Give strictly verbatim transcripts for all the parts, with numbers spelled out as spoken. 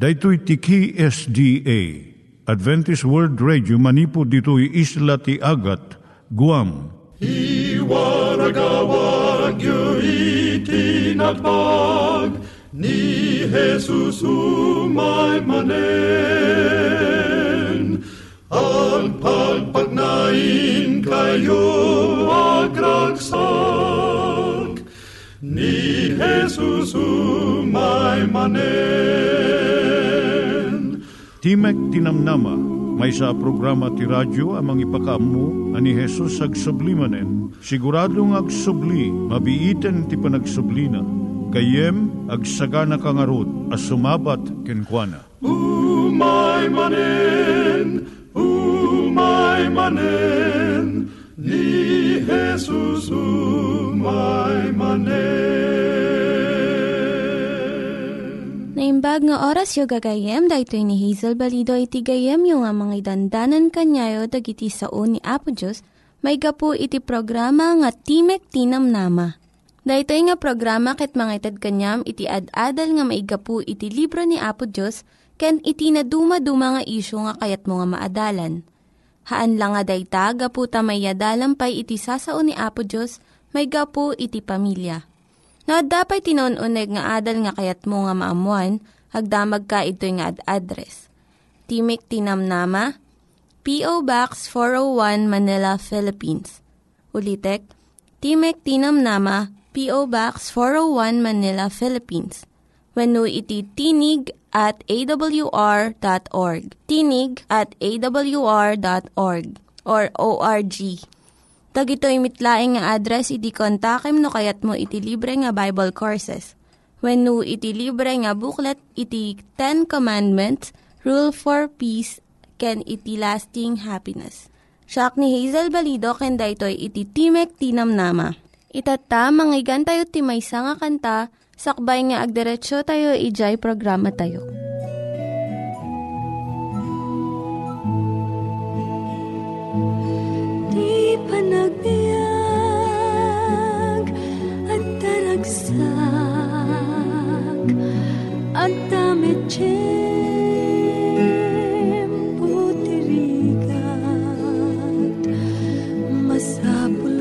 Daitui tiki S D A Adventist World Radio manipud ditoy Isla ti Agat, Guam. I waragawag yu itinatpag ni Jesus umay manen. Ang pagpagnain kayo agraksak ni Jesus umay manen. Timek ti Namnama, maysa programa ti radyo amang ipakaammo ani Jesus agsublimanen. Siguradong agsubli, mabiiten ti panagsublina. Kayem agsagana kangarot as sumabat kenkwana. Umay manen, umay manen, ni Jesus umay manen. Naimbag nga oras yo gagayem, dahito ni Hazel Balido iti gayem yo nga mga idandanan kanyayo dagiti sao ni Apo Diyos, may gapu iti programa nga Timek ti Namnama. Daytoy nga programa ket mangited kanyam iti ad-adal nga maigapu iti libro ni Apo Dios ken iti naduma-duma nga isyu nga kayat mo nga maadalan. Haan lang nga dayta gapu ta mayyadalanpay iti sasao ni Apo Dios maigapu iti pamilya. Ngadapay tinon-uneg nga adal nga kayat mo nga maamuan agdamag ka itoy nga ad-address. Timek ti Namnama, P O Box four oh one Manila, Philippines. Ulitek, Timek ti Namnama, P O Box four oh one Manila, Philippines. Wenno iti tinig at a w r dot org. Tinig at a w r dot org or O R G. Tag ito'y mitlaing nga address iti kontakem no kayat mo iti libre nga Bible Courses. Wenno iti libre nga booklet iti Ten Commandments, Rule for Peace, ken iti Lasting Happiness. Siak ni Hazel Balido ken daytoy iti Timek ti Namnama. Itata, manggigan tayo timaysa nga kanta, sakbay nga agderetsyo tayo, ijay programa tayo. Di panagbiag at taragsak at tametsyem putirigat masapul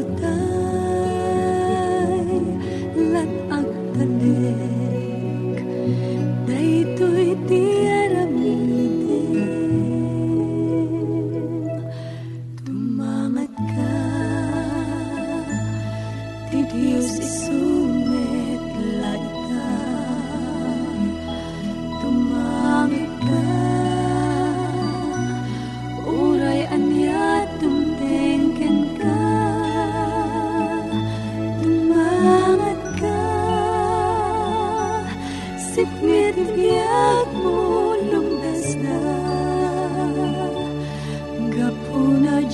Gapuna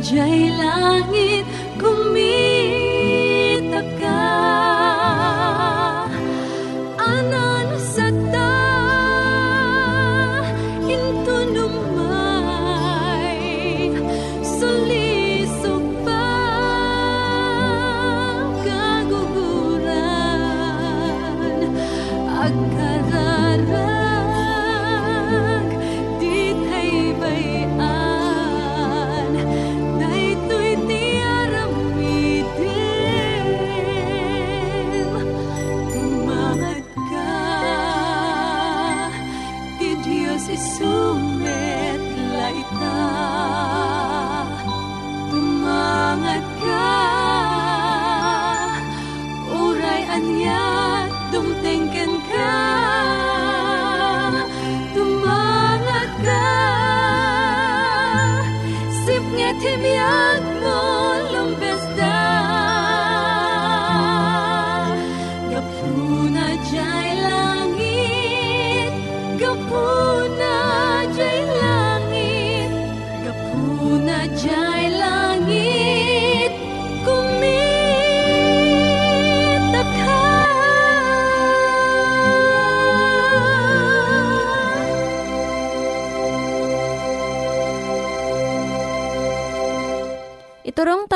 jay langit kumita ka anan sa ta hintunumay sulisok pa kaguguran agkarara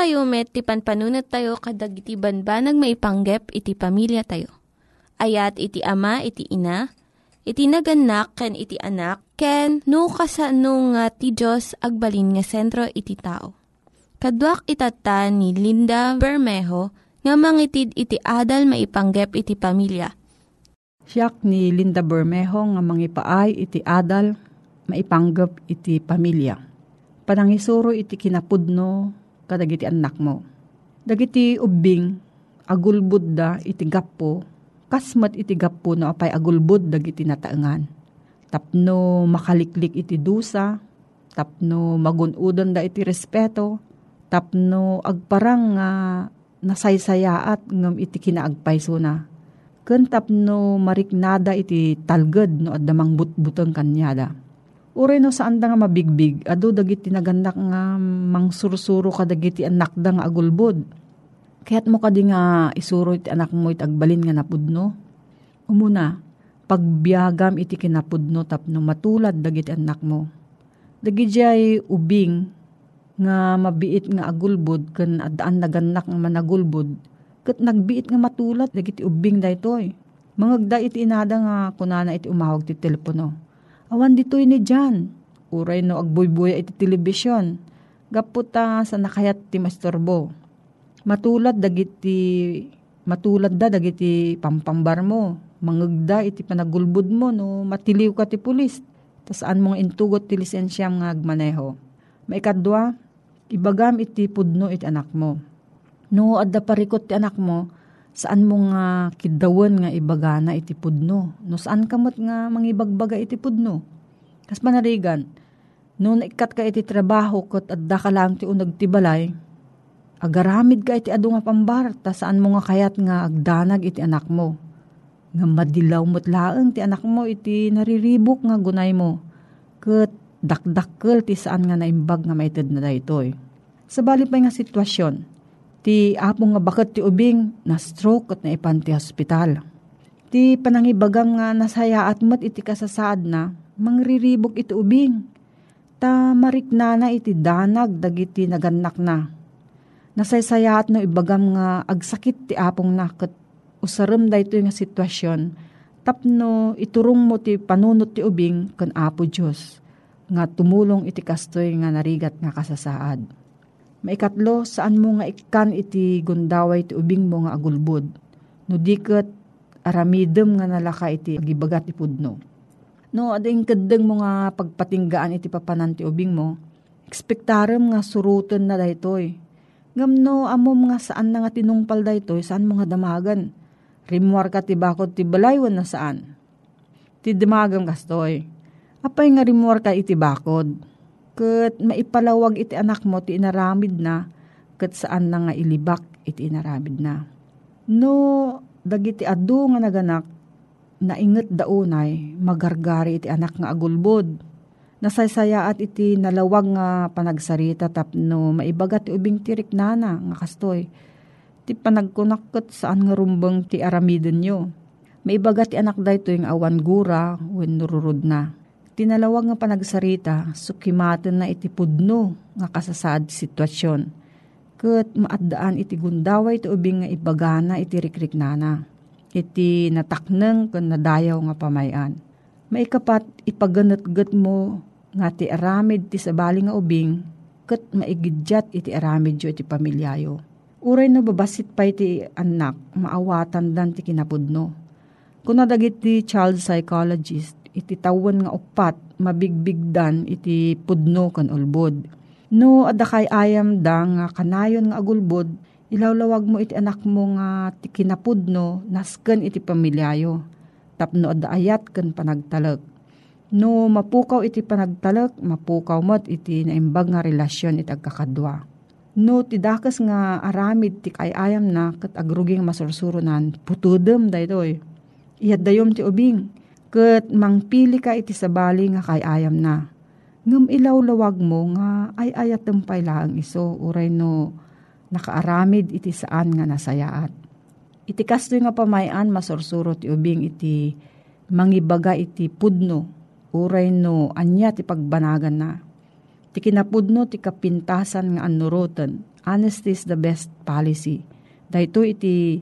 tayo met, ti panpanunat tayo, kadag iti banbanag maipanggep, iti pamilya tayo. Ayat iti ama, iti ina, iti naganak, ken iti anak, ken no kasano nga ti Diyos agbalin nga sentro iti tao. Kaduak itata ni Linda Bermejo, nga mangitid iti adal maipanggep iti pamilya. Siak ni Linda Bermejo, nga mangipaay iti adal maipanggep iti pamilya. Panangisuro iti kinapudno, kadagiti anak mo. Dagiti ubing, agulbud da iti gapo, kasmat iti gapo no apay agulbud dagiti nataengan. Tapno makaliklik iti dusa, tapno magunudan da iti respeto, tapno agparang nga uh, nasaysayaat ngam iti kinaagpayso na. Ken tapno mariknada iti talged no addamang butbuteng kanyada. Uri no saan da nga mabigbig, adu dagiti naganak nga mangsursuro ka dagiti anak da nga agulbod. Kaya't mo ka di nga isuro iti anak mo iti agbalin nga napudno. Umuna, pagbiagam iti kinapudno tapno matulad dagiti anak mo. Dagiti ubing, nga mabiit nga agulbod ken addaan naganak nga managulbod ket nagbiit nga matulat dagiti ubing daytoy. Mangagda iti inada nga kunana iti umawag ti telepono. Awan ditoy ni Jan. Uray no agbuybuya iti telebisyon. Gaputa sa nakayat ti masturbo. Matulad dagiti matulad da dagiti pampambar mo. Mangagda iti panagulbod mo no matiliw ka ti pulis. Tas saan mong intugot ti lisensyam nga agmaneho. Maikadwa, ibagam iti pudno iti anak mo. No, adda parikot ti anak mo, saan mo nga kidawan nga ibagana iti pudno? No, saan kamot nga mangibagbaga iti pudno? Kas panarigan, no, naikat ka iti trabaho kot adda ka lang ti unag ti balay, agaramid ka iti adu nga pambar, ta saan mo nga kayat nga agdanag iti anak mo? Nga madilaw mo't laeng ti anak mo iti nariribok nga gunay mo. Ket dakdakkel ti saan nga naimbag nga maited na daytoy. Sabali pa nga sitwasyon, ti apong nga baket ti ubing na stroke at naipan ti hospital. Ti panangibagang nga nasayaat mo't iti kasasaad na mangriribok iti ubing. Ta mariknana iti danag dagiti naganak na. Nasaysayaat no ibagam nga agsakit ti apong naket usarem daytoy nga sitwasyon tapno iturong mo ti panunot ti ubing ken Apo Dios. Nga tumulong iti kastoy nga narigat nga kasasaad. Maikatlo, saan mo nga ikan iti gundaway iti ubing mo nga agulbod. No diket aramidem nga nalaka iti agibagat ipudno. No ading kaddeng mo nga pagpatinggaan iti papanan ti ubing mo, ekspektarem nga suruten na daytoy. Ngamno amom nga saan na nga tinungpal daytoy, saan mo nga damagan. Rimuar ka ti bakod ti balaywan na saan. Ti damagam kastoy. Apay nga rimuar ka iti bakod. Ket maipalawag iti anak mo ti inaramid na ket saan na nga ilibak iti inaramid na. No dagiti adu nga naganak nainget daunay magargari iti anak nga agulbod. Nasaysayaat iti nalawag nga panagsarita tapno maibagat ti ubing tirik nana nga kastoy. Ti panagkunak ket saan nga rumbeng ti aramiden nyo. Maibagat ti anak daytoy nga awan gura wen nururod na. Tinalawag nga panagsarita, sukimaten na iti pudno nga kasasaad sitwasyon. Ket maaddaan iti gundaway iti ubing nga ibagana iti rikriknana. Iti natakneng ken nadayaw nga pamayan. Maikapat ipaganetget mo nga ti aramid ti sabali nga ubing ket maigidyat iti aramid yo iti pamilyayo. Uray no babasit pay ti anak maawatan dan ti kinapudno. Kuna dagiti child psychologist iti tawon nga upat, mabigbigdan iti pudno kan ulbod. No, adda kay ayam da nga kanayon nga agulbod, ilawlawag mo iti anak mo nga ti kinapudno, nasken iti pamilyayo. Tapno adda ayat kan panagtalek. No, mapukaw iti panagtalek, mapukaw mo't iti naimbag nga relasyon iti agkakadwa. No, tidakas nga aramid ti kay ayam na ket agruging masursurunan, putudem daytoy. Iadayom ti ubing. Ket mangpili ka iti sabali nga kay ayam na. Ngem ilawlawag mo nga ay ayatem pay laeng iso uray no nakaaramid iti saan nga nasayaat. Iti kastoy nga pamayan masursuro ti ubing iti mangibaga iti pudno uray no anya ti pagbanagan na. Ti kinapudno ti kapintasan nga annuroten Honesty is the best policy. Dahito iti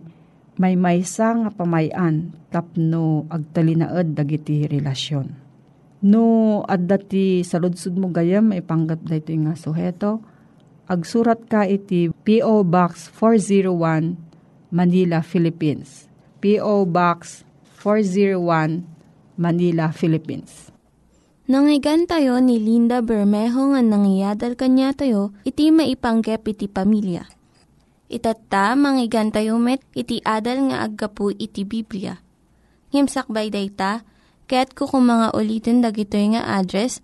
maymaysa nga pamayan tapno agtalinaed dagiti relasyon. No adda ti saludsud mo gayam maipanggap dayto nga suheto. Agsurat ka iti P O Box four oh one, Manila, Philippines. P O Box four oh one, Manila, Philippines. Nangyigan tayo ni Linda Bermejo nga nangyadal kanya tayo, iti maipanggep iti pamilya. Itata, manggigan tayo met, iti adal nga aggapu iti Biblia. Ngimsakbay dayta, kaya't kukumanga ulitin dagito nga address,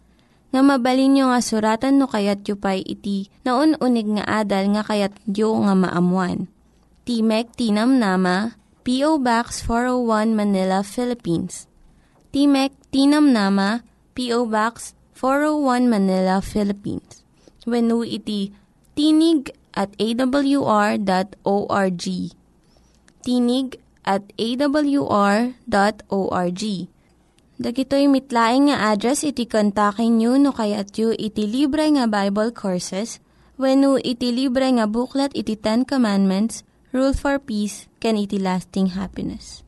nga mabalin nyo nga suratan no kayat yu pa'y iti na unig nga adal nga kayat yu nga maamuan. Timek ti Namnama, P O Box four oh one Manila, Philippines. Timek ti Namnama, P O Box four oh one Manila, Philippines. Wenu iti tinig at a w r dot org. Tinig at a w r dot org. Dagitoy mitlaing nga address iti kontakin nyo no kayat yu iti libre nga Bible Courses wenno iti libre nga buklat iti Ten Commandments, Rule for Peace, ken iti Lasting Happiness.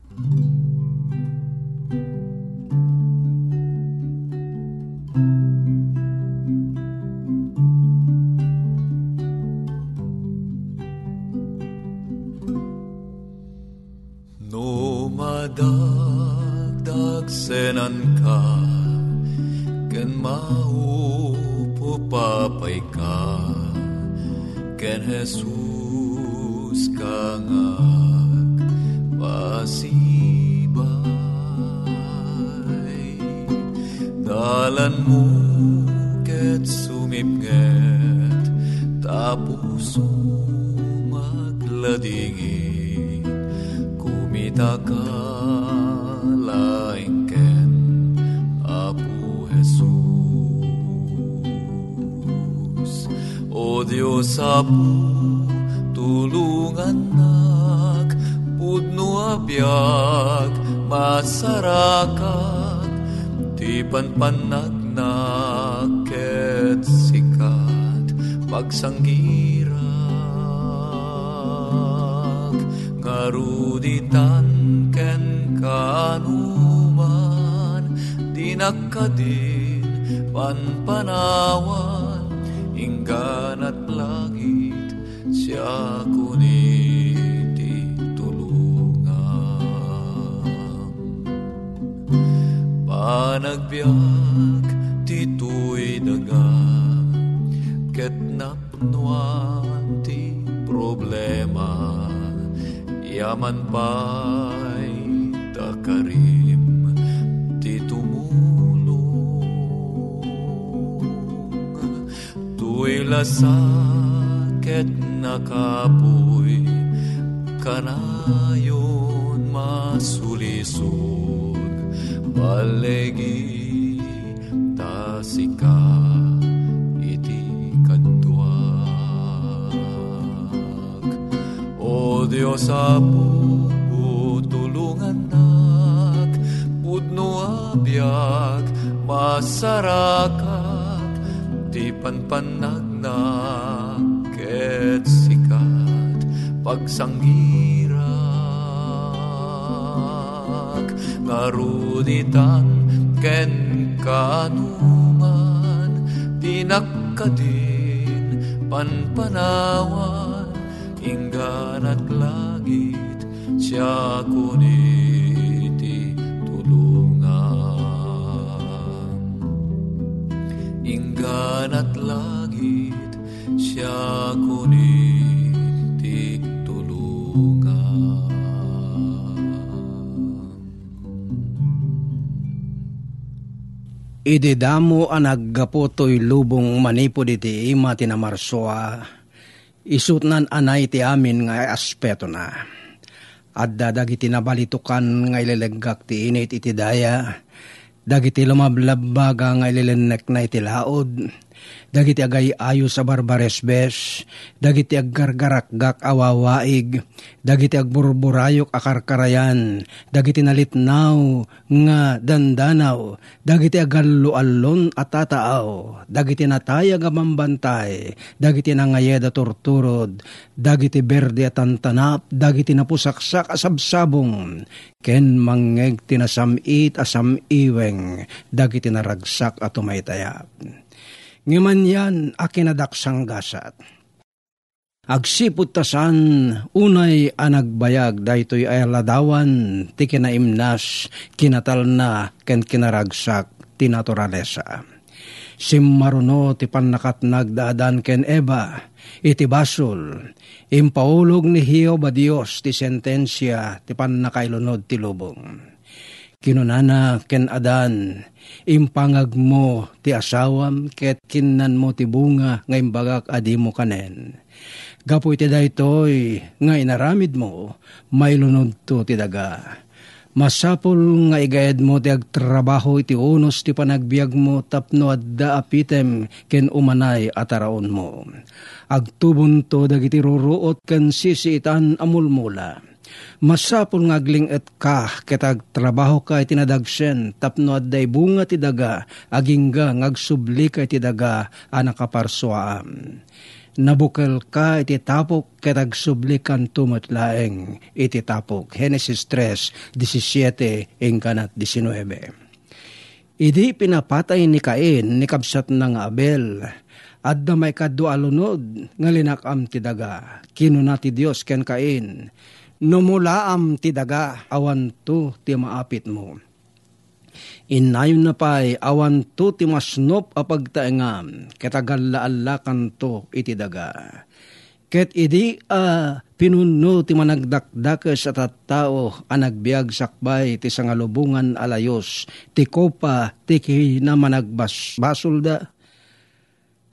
Madagdag senan ka, ken maupo papay ka, ken Jesus kangak pasibay. Dalan mo ket sumipnget, tapos magladingin. Takalain ken Apo Jesus. O Diyos Apo, tulungan nak, pudno abiyag, masarakat, tipan panagnak, ket sikat, pagsanggira. Karuditan ken kanuman, dinakadin panpanawan, inggan at langit siya kuniti tulungan. Panagbiag tituy daga, ket napnuan ti problema. Yaman pa'y takarim ti tumulong. Tuy lasakit nakapoy, kanayon masulisog, palegi tasika. Diyos Apo, tulungan nak, pudno abiyag, masarakak, tipan panagnak, ket sikat, pagsanggirak, ngaruditan, ken kanuman, dinakadin, panpanawan, inggan at langit siya kuniti tulungan. Inggan at langit siya kuniti tulungan. Ididamo ang naggapotoy lubong manipod iti ima tinamarsua. Isutnan anay ti amin nga aspeto na. At dadagiti nabalitukan nga ililaggak ti init itidaya, dagiti lumablabaga nga ililenek na itilaod, dagiti agay ayo sa barbaresbes, dagiti aggargarakgak awawaig, dagiti agburburayok akarkarayan, dagiti nalitnaw nga dandanaw, dagiti agallo-allon atataaw, dagiti natayag amambantay, dagiti nangayeda torturod, dagiti berde atantanap, dagiti napusaksak asabsabong, ken mangeg tinasamit asamiweng, dagiti naragsak at tumaytayap. Ngaman yan, akinadaksang gasat. Agsipud tasan, unay anagbayag, daytoy ay ladawan, ti kinaimnas, kinatal na, ken kinaragsak, tinaturalesa. Simmaruno, ti pannakatnag daadan ken Eva, iti basol, impaulog ni Jehova Dios, ti sentensya, ti pannakailunod ti lubong. Kinunana ken Adan, impangag mo ti asawam ket kinnan mo ti bunga nga imbagak adi mo kanen. Gapu iti daytoy nga inaramid mo, mailunod to ti daga. Masapul nga igayad mo ti agtrabaho iti unos ti panagbiag mo tapno adda apitem ken umanay ataraon mo. Agtubon to dagiti ruruot ken sisiitan amulmula. Masapul nga aglinget ka ketag trabaho ka itinadagsen tapno adday bunga ti daga agingga ngagsubli ka ti daga anakaparsuam. Nabukel ka iti tapok ketag sublikan tumatlaeng iti tapok. Genesis three, seventeen hanggang nineteen. Idi pinapatay ni Cain ni kabsat ng Abel. Adda may kaddo alunod nga linakam ti daga. Kinuna ti Dios ken Cain. Numulaam ti daga awan to ti maapit mo. Inayon na pa'y awan to ti masnop apagtaengam, ketagalla-allakan to iti daga. Ket idi a uh, pinuno ti managdakdakes at tao anagbiag sakbay ti sangalubungan alayos, ti kopa ti kina managbasbasulda.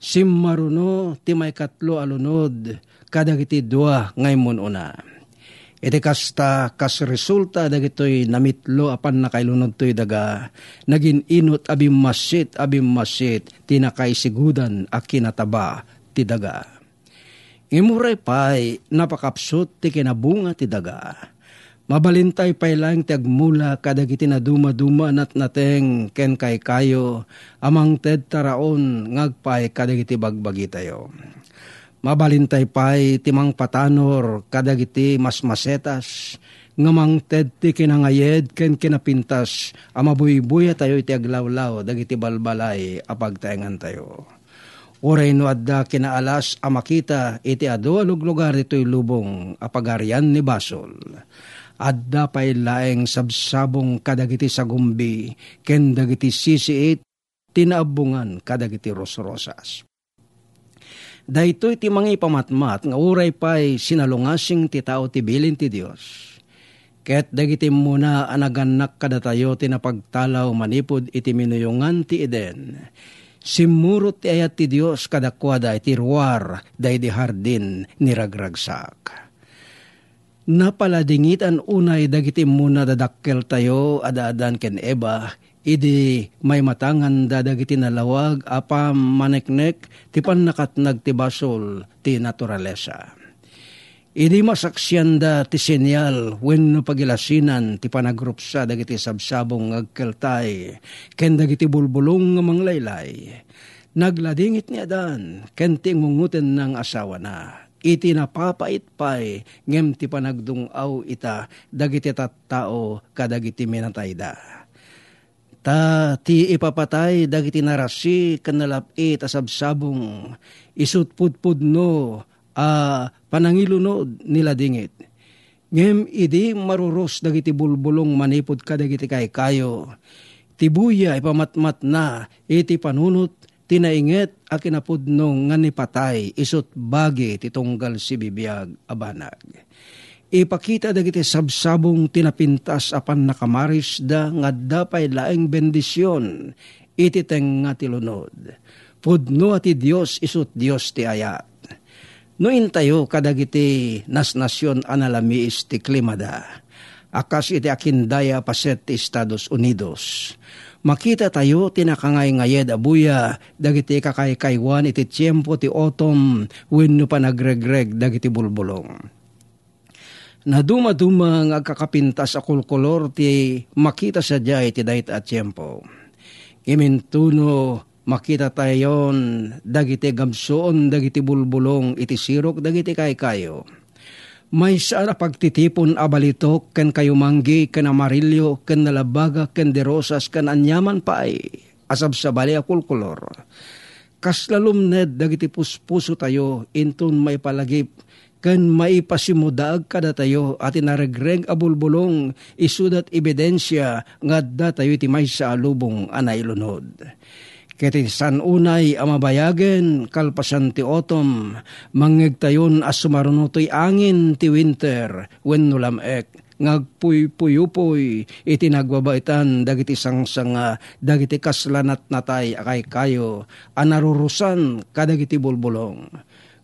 Simmaruno ti may katlo alunod, kadagiti dua ngay mununa. Iti kasta kas resulta dagitoy namitlo apan nakailunod toy daga naging inot abimasit abimasit tinakaisigudan a kinataba ti daga. Imuray pay napakapsot ti kinabunga ti daga. Mabalintay pay lang ti agmula kadagiti naduma-duma nat nateng ken kaykayo amang ted taraon ngagpay kadagiti bagbagitayo. Mabalintay pa'y timang patanor kadagiti masmasetas, ngamang ted ti kinangayed ken kinapintas, amabuybuya tayo iti aglawlaw dagiti balbalay apagtaengan tayo. Uray no adda kinaalas amakita iti adualog lugar ito'y lubong apagarian ni basol. Adda pa'y laeng sabsabong kadagiti sagumbi, ken dagiti sisiit, tinaabungan kadagiti rosrosas. Daytoy ti mangi pamatmat nga uray pa'y sinalungasing ti tao ti bilin ti Dios. Ket dagiti muna anaganak kadatayo ti napagtalaw manipod iti minuyungan ti Eden. Simmurot ti ayat ti Dios kadakwada iti ruar daydi hardin niragragsak. Napaladingitan unay dagiti muna dadakkel tayo ada-adan ken Eva. Idi may matangan dadagiti nalawag apam maneknek ti pannakatnag ti basol ti naturalesa. Idi masaksian da ti senyal wenno pagilasinan ti panagrupsa dagiti sabsabong agkeltay ken dagiti bulbulong nga manglaylay. Nagladingit ni Adan ken ti ngunguten ng asawa na. Iti napapait pay ngem ti panagdungaw ita dagiti tattao kadagiti minatay da. Ta ti ipapatay dagiti narasi kanalapit asabsabong isutpudpudno a ah, panangilunod nila dingit. Ngem idi maruros dagiti bulbulong manipod ka dagiti kaykayo. Tibuya ipamatmat na iti panunot tinainget a kinapudno nga nipatay isutbagi titunggal si bibiyag abanag. Ipakita dagiti sabsabong tinapintas apan nakamaris da ngadda pay laeng bendisyon iti tenga ti lunod. Pudno ati Dios isut Dios ti ayat. No intayo kadagiti nasnasyon analamiis ti klimada. Akas iti akindaya paset ti Estados Unidos. Makita tayo tinakangay-ngayad abuya, dagiti kakaykaywan iti tiyempo ti otom, wenno panagregreg dagiti bulbulong. Naduma-dumang agkakapintas a kulkolor ti makita sadyay ti dayta at tiyempo. Kimintuno makita tayon dagiti gamsoon dagiti bulbulong iti sirok dagiti kaykayo. May saan na pagtitipon abalitok ken kayumanggi, ken amarilyo, ken nalabaga, ken derosas, ken anyaman pa ay asabsabali akulkulor. Kaslalumned dagiti puspuso tayo intun may palagip ken maipasimudaag kada tayo at inaregreg abulbulong isudat ebidensya ngadda tayo iti may sa alubong anay lunod. Keti sanunay amabayagen kalpasan ti otom, mangegtayon as sumaruno ti angin ti winter, wenno lamek, ngagpuy-puyupoy, iti nagwabaitan dagiti sangsanga, dagiti kaslanat natay akay kayo, anarurusan kadagiti bulbulong.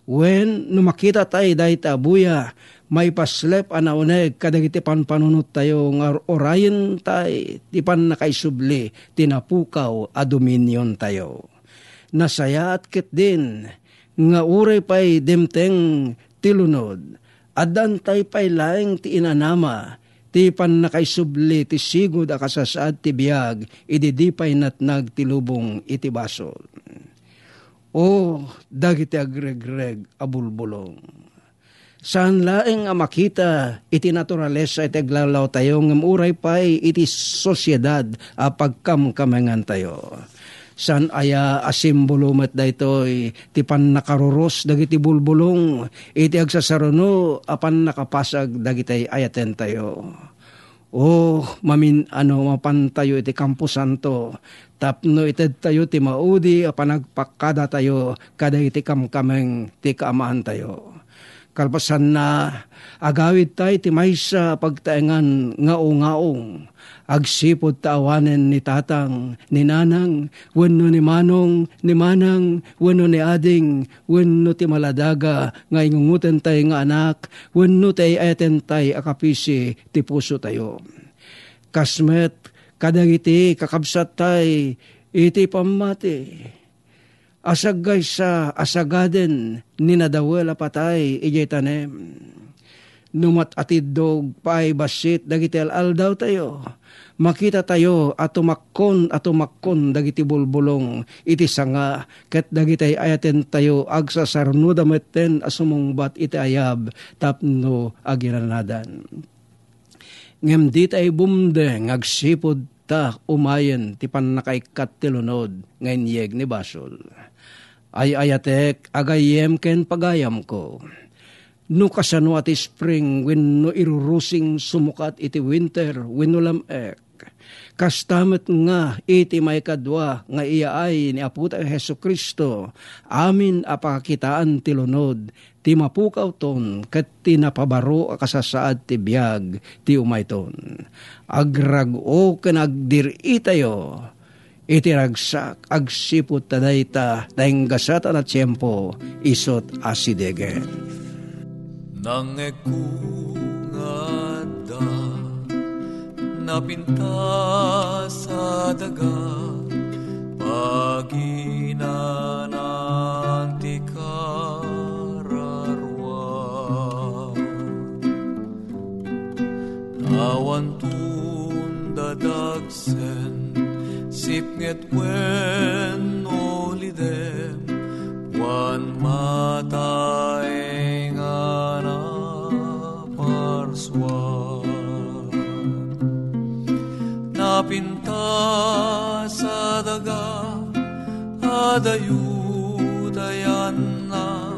Wen numakita tayo dayta abuya, may paslep anauneg kadagiti panpanunot tayo ng orayin tayo, ti pan nakaisubli, tinapukaw a dominion tayo. Nasaya at kit din, nga ure pa'y demteng tilunod, adan tayo pa'y laeng ti inanama, ti pan nakaisubli, ti sigod a kasasad ti biyag, ididipay natnag ti lubong iti basol. O dagiti agregreg abulbulong. Saan laeng amakita iti naturalesa iti aglalaw tayo ng uray pa'y iti sosyedad a pagkamkamengan tayo. San aya asimbolomet daytoy ti pannakaruros dagiti bulbulong iti agsasaruno a pannakapasag dagiti ayaten tayo. Oh, mamin ano mapan tayo iti Kampo Santo, tapno ited tayo ti maudi a panagpakada tayo kada iti kamkameng ti kaamahan tayo. Kalpasan na agawid tayo ti maysa pagtaengan ngao-ngaong, agsipod taawanen ni tatang, ni nanang, wenno ni manong, ni manang, wenno ni ading, wenno ti maladaga, nga ingunguten tayo nga anak, wenno tayo ayaten tayo akapisi ti puso tayo. Kasmet, kadagiti kakabsat tayo, iti pamati. Asagay sa asagaden, ninadawela patay, ijay tanem. Numat atidog, paay basit, dagiti alal daw tayo. Makita tayo, atumakkon, atumakkon, dagiti bulbulong, iti sanga, ket dagiti ayaten tayo, agsasarno dametten, asumungbat, iti ayab, tapno, agiranadan. Ngem di tayo bumdeng, agsipod ta, umayen, ti pannakaikat ti lunod, ngayon yeg ni basol. Ay ayatek, agayem ken pagayam ko. No kasano ati spring, wenno irurusing sumukat iti winter, wenno lamek. Kastamet nga iti may kadwa, nga iyaay ni Apo tayo Heso Kristo, amin apakakitaan ti lunod, ti mapukaw ton, ket ti napabaro akasasaad ti biyag, ti umay ton. Agrag-o ken agdiri tayo, itiragsak, agsipot taday ta, tayong gasata na tiyempo, isot asidegen. Nangekungada, napinta sa daga, paginanantika rarwa. Awantun dadagsen, sipnget wen olidem, wan mataeng anaparswa. Napinta sa daga, adayudayan na,